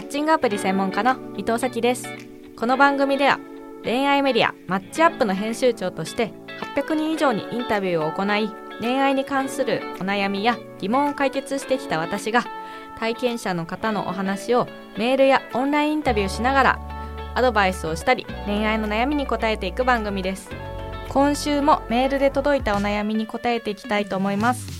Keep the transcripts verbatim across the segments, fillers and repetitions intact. マッチングアプリ専門家の伊藤咲です。この番組では恋愛メディアマッチアップの編集長としてはっぴゃくにん以上にインタビューを行い、恋愛に関するお悩みや疑問を解決してきた私が、体験者の方のお話をメールやオンラインインタビューしながらアドバイスをしたり、恋愛の悩みに答えていく番組です。今週もメールで届いたお悩みに答えていきたいと思います。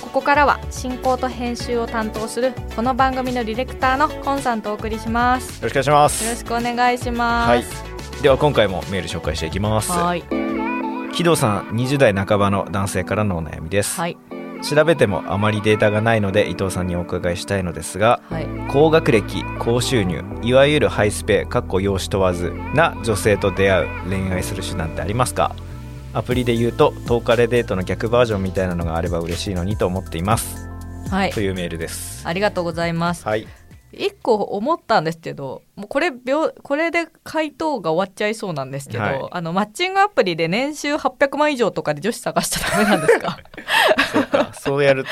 ここからは進行と編集を担当するこの番組のディレクターのコンさんとお送りします。よろしくお願いします。よろしくお願いします、はい、では今回もメール紹介していきます。はい、木戸さんにじゅうだいなかばの男性からのお悩みです。はい、調べてもあまりデータがないので伊藤さんにお伺いしたいのですが、はい、高学歴、高収入、いわゆるハイスペかっこ容姿問わずな女性と出会う、恋愛する手段ってありますか？アプリで言うとトーカレデートの逆バージョンみたいなのがあれば嬉しいのにと思っています。はい、というメールです。ありがとうございます。はい、いっこ思ったんですけど、もうこれ秒これで回答が終わっちゃいそうなんですけど、はい、あのマッチングアプリで年収はっぴゃくまん以上とかで女子探しちゃダメなんですか？そうか、そうやると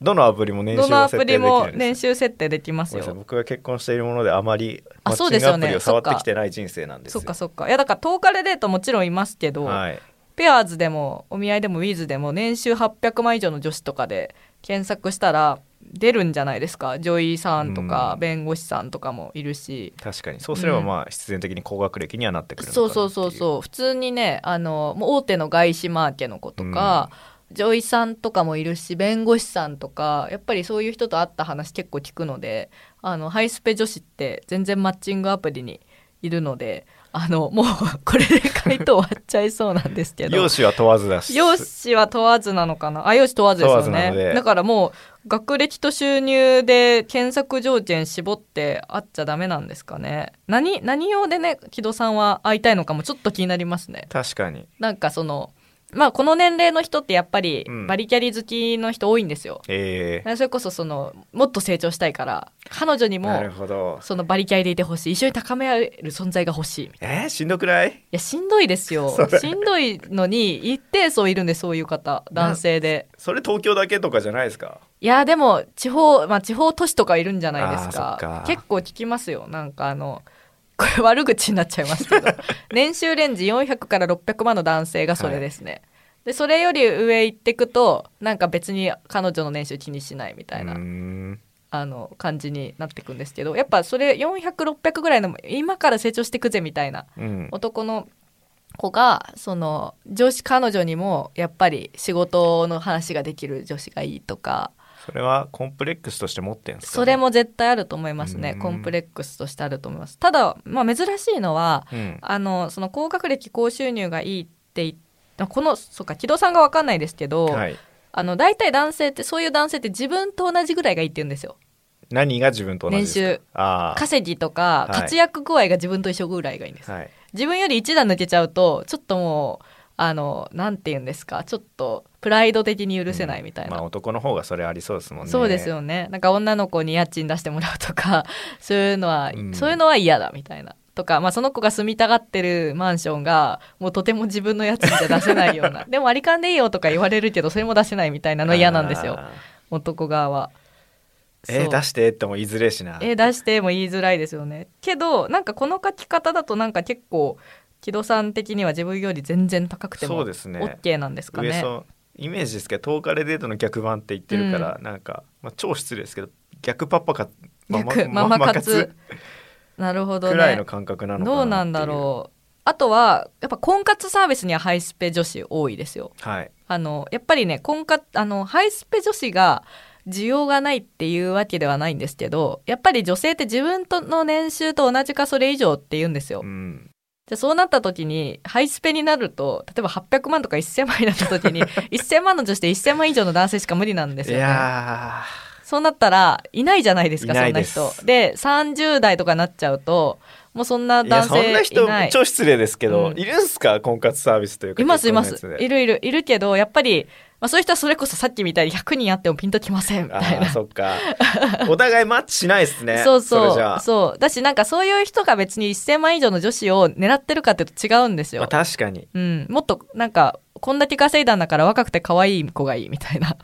どのアプリも年収を設定できるんです。どのアプリも年収設定できますよ。僕が結婚しているものであまりマッチングアプリを触ってきてない人生なんですよ。そうかそうか。いやだからトーカレデートもちろんいますけど、はい、ペアーズでもお見合いでもウィズでも年収はっぴゃくまん以上の女子とかで検索したら出るんじゃないですか。女医さんとか弁護士さんとかもいるし、うん、確かにそうすればまあ必然的に高学歴にはなってくるのかなっていう。そうそうそうそう。普通にね、あのもう大手の外資マーケの子とか、うん、女医さんとかもいるし、弁護士さんとか、やっぱりそういう人と会った話結構聞くので、あのハイスペ女子って全然マッチングアプリにいるので、あのもうこれで回答終わっちゃいそうなんですけど容姿は問わずだし、容姿は問わずなのかなあ。容姿問わずですよね。だからもう学歴と収入で検索条件絞って会っちゃダメなんですかね。 何, 何用でね、木戸さんは会いたいのかもちょっと気になりますね。確かに。なんかそのまあこの年齢の人ってやっぱりバリキャリ好きの人多いんですよ。うん、えー、それこそそのもっと成長したいから彼女にもそのバリキャリでいてほしい、一緒に高め合える存在が欲しいみたいな。えー、しんどくない？いやしんどいですよ。しんどいのに一定層いるんで、そういう方男性で。それ東京だけとかじゃないですか？いやでも地方、まあ、地方都市とかいるんじゃないですか。か結構聞きますよ。なんかあのこれ悪口になっちゃいますけど年収レンジよんひゃくからろっぴゃくまんの男性がそれですね。はい、でそれより上行ってくとなんか別に彼女の年収気にしないみたいな、あの感じになってくんですけど、やっぱそれよんひゃくろっぴゃくぐらいの今から成長してくぜみたいな男の子が、その女子彼女にもやっぱり仕事の話ができる女子がいいとか。それはコンプレックスとして持ってるんですかね。それも絶対あると思いますね。コンプレックスとしてあると思います。ただ、まあ、珍しいのは、うん、あのその高学歴高収入がいいって言ってこの、そうか木戸さんが分かんないですけど、はい、あの大体男性ってそういう男性って自分と同じぐらいがいいって言うんですよ。何が自分と同じですか？年収、あ稼ぎとか活躍具合が自分と一緒ぐらいがいいんです。はい、自分より一段抜けちゃうとちょっともうあのなんて言うんですか、ちょっとプライド的に許せないみたいな、うん、まあ、男の方がそれありそうですもんね。そうですよね。なんか女の子に家賃出してもらうとかそういうのは、うん、そういうのは嫌だみたいなとか、まあ、その子が住みたがってるマンションがもうとても自分の家賃じゃ出せないようなでも割り勘でいいよとか言われるけどそれも出せないみたいなの嫌なんですよ男側は。えー、出してっても言いづらいしな、えー、出しても言いづらいですよね。けどなんかこの書き方だとなんか結構木戸さん的には自分より全然高くても OK なんですか ね, そうですね。上そうイメージですけどトーカレデートの逆版って言ってるから、うん、なんか、まあ、超失礼ですけど逆パパか、ま、逆ママ活なるほどねくらいの感覚なのかな。どうなんだろう。あとはやっぱ婚活サービスにはハイスペ女子多いですよ。はい、あのやっぱりね婚活あのハイスペ女子が需要がないっていうわけではないんですけど、やっぱり女性って自分との年収と同じかそれ以上って言うんですよ。うん、じゃそうなった時にハイスペになると例えばはっぴゃくまんとかいっせんまんになった時にいっせんまんの女子でいっせんまん以上の男性しか無理なんですよね。いやそうなったらいないじゃないですか。いないです。そんな人でさんじゅうだいとかになっちゃうともうそんな男性いない。いやそんな人超失礼ですけど、うん、いるんすか婚活サービスというか。いますいますいるいるいるけどやっぱり、まあ、そういう人はそれこそさっきみたいにひゃくにんあってもピンときませんみたいな。あそっかお互いマッチしないですね。そうそうそれじゃあそうだし、なんかそういう人が別にいっせんまん以上の女子を狙ってるかっていうと違うんですよ。まあ、確かに、うん、もっとなんかこんだけ稼いだんだから若くて可愛い子がいいみたいな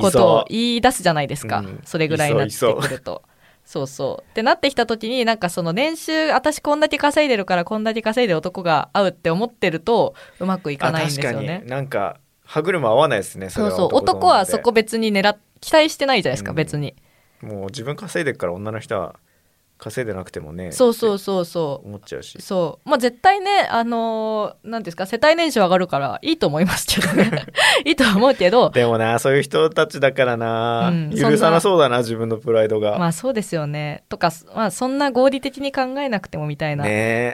ことを言い出すじゃないですか。 そ, それぐらいになってくるとそうそうってなってきた時に、なんかその年収私こんだけ稼いでるからこんだけ稼いで男が合うって思ってるとうまくいかないんですよね。確かになんか歯車合わないですね。それはそうそう、男はそこ別に狙っ期待してないじゃないですか、うん、別にもう自分稼いでるから女の人は稼いでなくてもね、そうそうそうそう思っちゃうし、そう、まあ、絶対ね、あのー、なんですか世帯年収上がるからいいと思いますけどねいいと思うけど、でもなそういう人たちだからな、うん、許さなそうだな自分のプライドが。まあそうですよねとか、まあ、そんな合理的に考えなくてもみたいな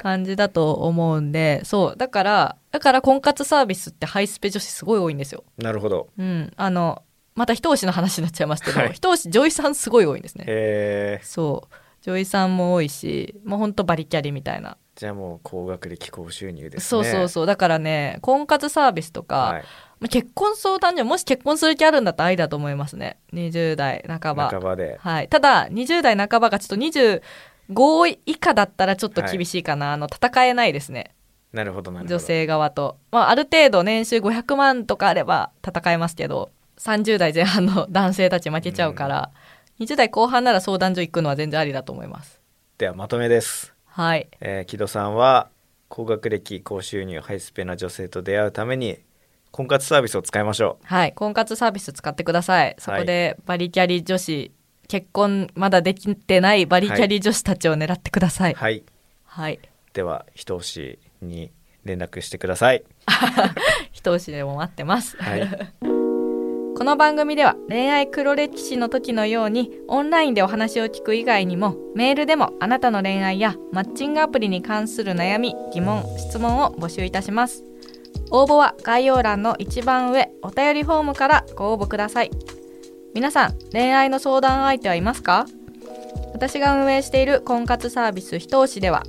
感じだと思うんで、ね、そうだからだから婚活サービスってハイスペ女子すごい多いんですよ。なるほど、うん、あのまた一押しの話になっちゃいますけど、はい、一押し女医さんすごい多いんですね。へー、そう女医さんも多いし、もうほんとバリキャリみたいな。じゃあもう高学歴高収入ですね。そうそうそう、だからね婚活サービスとか、はい、結婚相談所、もし結婚する気あるんだったら愛だと思いますね。にじゅう代半ば、半ばで、はい、ただにじゅう代半ばがちょっとにじゅうご以下だったらちょっと厳しいかな、はい、あの戦えないですね。なるほどなるほど。女性側と、まあ、ある程度年収ごひゃくまんとかあれば戦えますけど、さんじゅう代前半の男性たち負けちゃうから、うん、にじゅう代後半なら相談所行くのは全然ありだと思います。ではまとめです、はい、えー、木戸さんは高学歴高収入ハイスペな女性と出会うために婚活サービスを使いましょう。はい、婚活サービス使ってください。そこでバリキャリ女子、はい、結婚まだできてないバリキャリ女子たちを狙ってください。はい、はい、では一押しに連絡してください一押しでも待ってます、はい。この番組では恋愛黒歴史の時のようにオンラインでお話を聞く以外にもメールでもあなたの恋愛やマッチングアプリに関する悩み、疑問、質問を募集いたします。応募は概要欄の一番上お便りフォームからご応募ください。皆さん恋愛の相談相手はいますか？私が運営している婚活サービスひと押しでは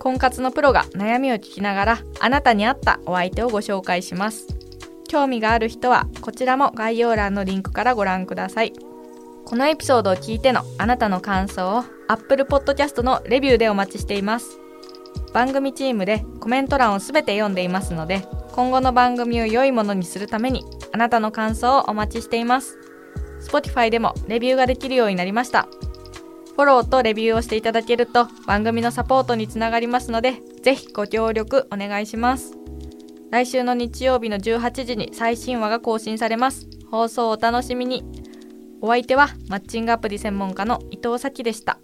婚活のプロが悩みを聞きながらあなたに合ったお相手をご紹介します。興味がある人はこちらも概要欄のリンクからご覧ください。このエピソードを聞いてのあなたの感想を Apple Podcast のレビューでお待ちしています。番組チームでコメント欄をすべて読んでいますので、今後の番組を良いものにするためにあなたの感想をお待ちしています。 Spotify でもレビューができるようになりました。フォローとレビューをしていただけると番組のサポートにつながりますので、ぜひご協力お願いします。来週の日曜日のじゅうはちじに最新話が更新されます。放送をお楽しみに。お相手はマッチングアプリ専門家の伊藤咲でした。